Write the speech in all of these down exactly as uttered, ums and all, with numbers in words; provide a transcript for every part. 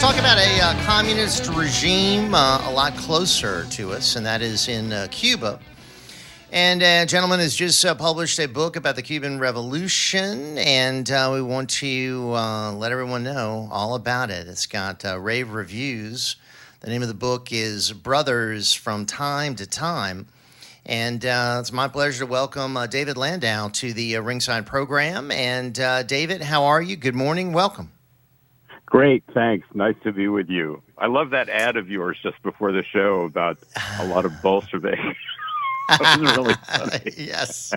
talk about a uh, communist regime uh, a lot closer to us, and that is in uh, Cuba. And a gentleman has just uh, published a book about the Cuban Revolution, and uh, we want to uh, let everyone know all about it. It's got uh, rave reviews. The name of the book is Brothers from Time to Time. And uh, it's my pleasure to welcome uh, David Landau to the uh, Ringside Program. And uh, David, how are you? Good morning. Welcome. Great. Thanks. Nice to be with you. I love that ad of yours just before the show about a lot of Bolsheviks. That was really funny. Yes.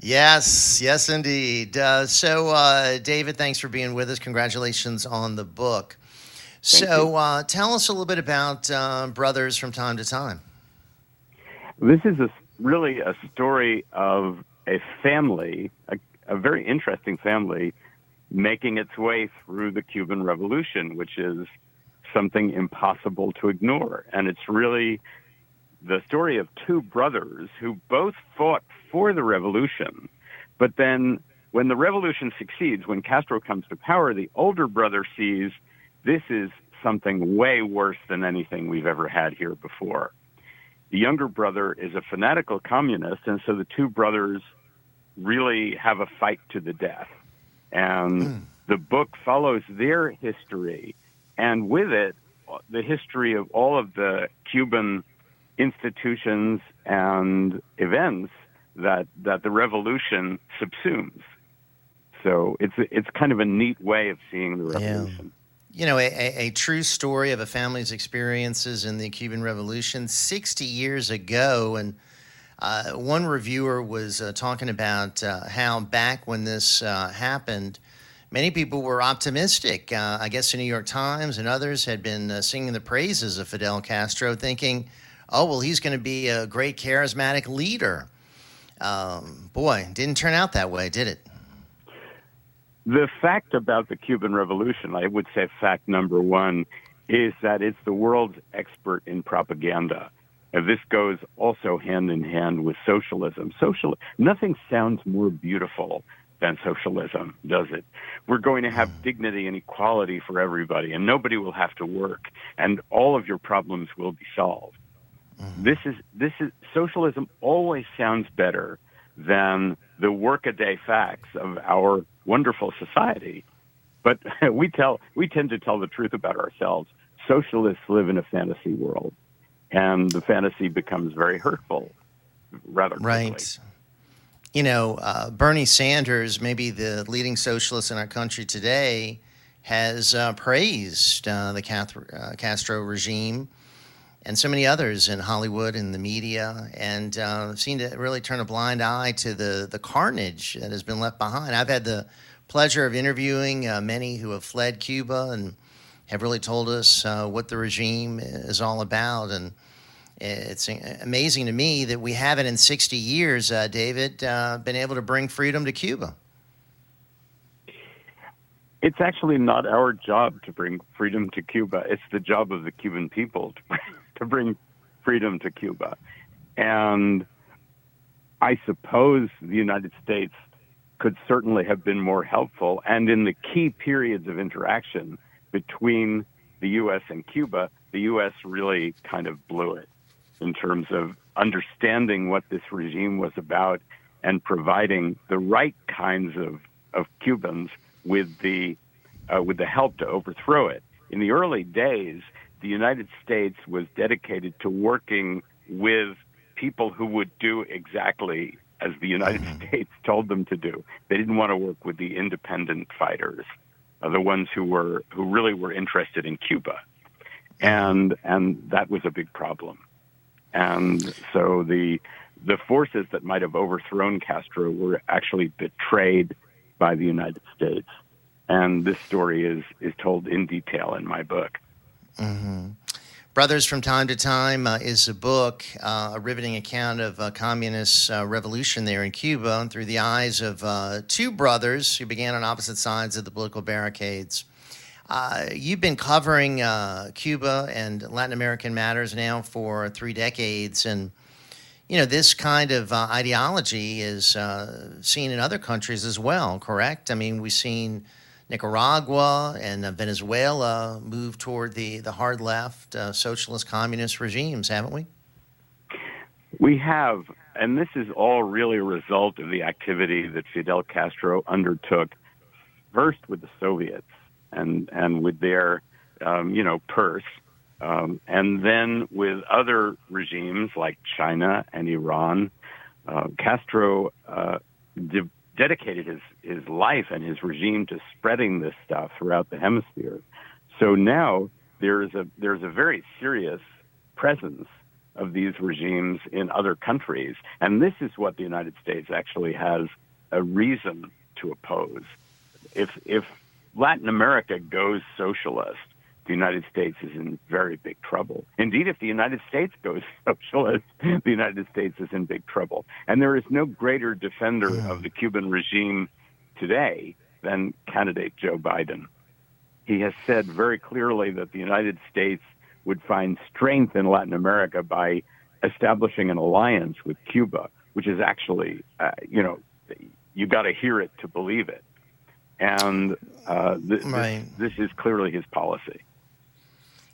Yes. Yes, indeed. Uh, so, uh, David, thanks for being with us. Congratulations on the book. Thank so uh, tell us a little bit about uh, Brothers from Time to Time. This is a, really a story of a family, a, a very interesting family, making its way through the Cuban Revolution, which is something impossible to ignore. And it's really the story of two brothers who both fought for the revolution. But then when the revolution succeeds, when Castro comes to power, the older brother sees this is something way worse than anything we've ever had here before. The younger brother is a fanatical communist, and so the two brothers really have a fight to the death. And mm. the book follows their history, and with it, the history of all of the Cuban institutions and events that, that the revolution subsumes. So it's it's kind of a neat way of seeing the revolution. Yeah. You know, a, a, a true story of a family's experiences in the Cuban Revolution sixty years ago. And uh, one reviewer was uh, talking about uh, how back when this uh, happened, many people were optimistic. Uh, I guess the New York Times and others had been uh, singing the praises of Fidel Castro, thinking, oh, well, he's going to be a great charismatic leader. Um, boy, didn't turn out that way, did it? The fact about the Cuban Revolution, I would say fact number one, is that it's the world's expert in propaganda. And this goes also hand in hand with socialism. Social, nothing sounds more beautiful than socialism, does it? We're going to have dignity and equality for everybody, and nobody will have to work, and all of your problems will be solved. Mm-hmm. This is this is socialism always sounds better than the workaday facts of our wonderful society, but we tell we tend to tell the truth about ourselves. Socialists live in a fantasy world, and the fantasy becomes very hurtful, rather quickly. Right. You know, uh, Bernie Sanders, maybe the leading socialist in our country today, has uh, praised uh, the Cath- uh, Castro regime. And so many others in Hollywood and the media, and uh, seem to really turn a blind eye to the, the carnage that has been left behind. I've had the pleasure of interviewing uh, many who have fled Cuba and have really told us uh, what the regime is all about. And it's amazing to me that we haven't in sixty years, uh, David, uh, been able to bring freedom to Cuba. It's actually not our job to bring freedom to Cuba. It's the job of the Cuban people to bring to bring freedom to Cuba. And I suppose the United States could certainly have been more helpful. And in the key periods of interaction between the U S and Cuba, the U S really kind of blew it in terms of understanding what this regime was about and providing the right kinds of, of Cubans with the, uh, with the help to overthrow it. In the early days, the United States was dedicated to working with people who would do exactly as the United States told them to do. They didn't want to work with the independent fighters, uh, the ones who were who really were interested in Cuba, and and that was a big problem. And so the the forces that might have overthrown Castro were actually betrayed by the United States, and this story is is told in detail in my book. Mm-hmm. Brothers from Time to Time uh, is a book, uh, a riveting account of a communist uh, revolution there in Cuba, and through the eyes of uh, two brothers who began on opposite sides of the political barricades. Uh, you've been covering uh, Cuba and Latin American matters now for three decades, and you know this kind of uh, ideology is uh, seen in other countries as well, correct? I mean, we've seen Nicaragua and uh, Venezuela moved toward the, the hard left uh, socialist communist regimes, haven't we? We have, and this is all really a result of the activity that Fidel Castro undertook first with the Soviets and, and with their, um, you know, purse, um, and then with other regimes like China and Iran. Uh, Castro uh, de- dedicated his, his life and his regime to spreading this stuff throughout the hemisphere. So now there's a there's a very serious presence of these regimes in other countries. And this is what the United States actually has a reason to oppose. If if Latin America goes socialist, the United States is in very big trouble. Indeed, if the United States goes socialist, the United States is in big trouble. And there is no greater defender yeah. of the Cuban regime today than candidate Joe Biden. He has said very clearly that the United States would find strength in Latin America by establishing an alliance with Cuba, which is actually, uh, you know, you got to hear it to believe it. And uh, th- right. this, this is clearly his policy.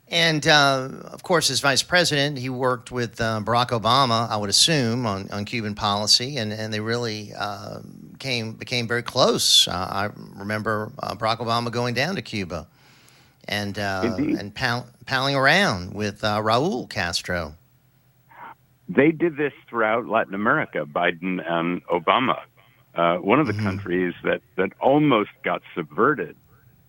And, uh, of course, as vice president, he worked with uh, Barack Obama, I would assume, on, on Cuban policy, and, and they really uh, came became very close. Uh, I remember uh, Barack Obama going down to Cuba and uh, and pal- palling around with uh, Raul Castro. They did this throughout Latin America, Biden and Obama. Uh, one of the mm-hmm. countries that, that almost got subverted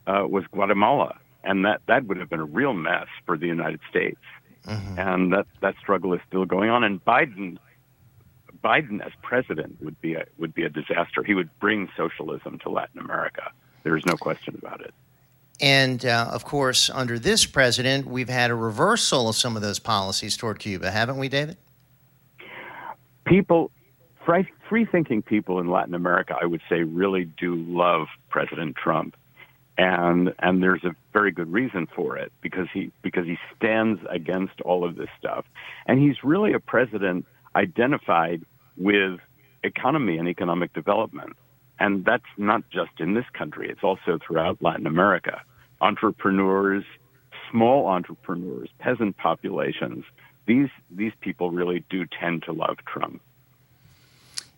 uh, was Guatemala. And that, that would have been a real mess for the United States. Mm-hmm. And that, that struggle is still going on. And Biden Biden as president would be a, would be a disaster. He would bring socialism to Latin America. There is no question about it. And, uh, of course, under this president, we've had a reversal of some of those policies toward Cuba, haven't we, David? People, free-thinking people in Latin America, I would say, really do love President Trump. And and there's a very good reason for it, because he because he stands against all of this stuff. And he's really a president identified with economy and economic development. And that's not just in this country. It's also throughout Latin America. Entrepreneurs, small entrepreneurs, peasant populations, these these people really do tend to love Trump.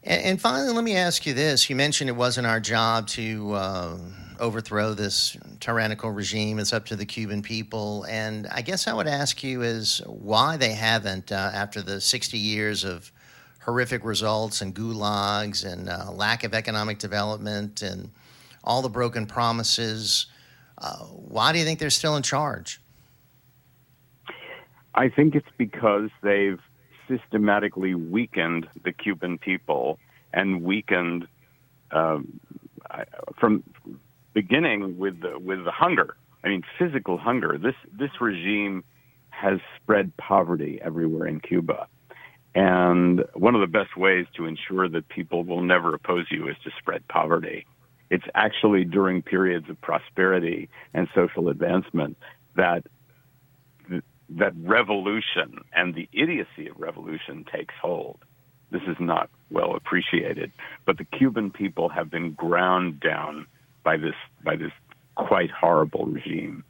And finally, let me ask you this. You mentioned it wasn't our job to uh, overthrow this tyrannical regime. It's up to the Cuban people. And I guess I would ask you is why they haven't, uh, after the sixty years of horrific results and gulags and uh, lack of economic development and all the broken promises, uh, why do you think they're still in charge? I think it's because they've systematically weakened the Cuban people and weakened um, from beginning with the, with the hunger. I mean, physical hunger. This this regime has spread poverty everywhere in Cuba. And one of the best ways to ensure that people will never oppose you is to spread poverty. It's actually during periods of prosperity and social advancement that that revolution and the idiocy of revolution takes hold. This is not well appreciated, but the Cuban people have been ground down by this by this quite horrible regime.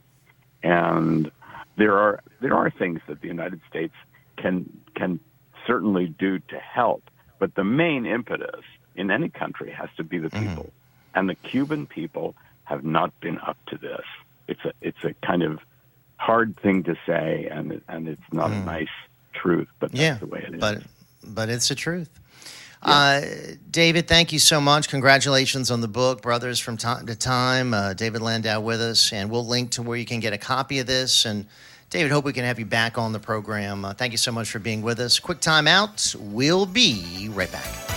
And there are there are things that the United States can can certainly do to help, but the main impetus in any country has to be the people. Mm-hmm. And the Cuban people have not been up to this. It's a it's a kind of hard thing to say, and and it's not mm. a nice truth, but that's yeah, the way it is. But, but it's the truth. Yeah. Uh, David, thank you so much. Congratulations on the book, Brothers from Time to Time. Uh, David Landau with us, and we'll link to where you can get a copy of this. And David, hope we can have you back on the program. Uh, thank you so much for being with us. Quick time out. We'll be right back.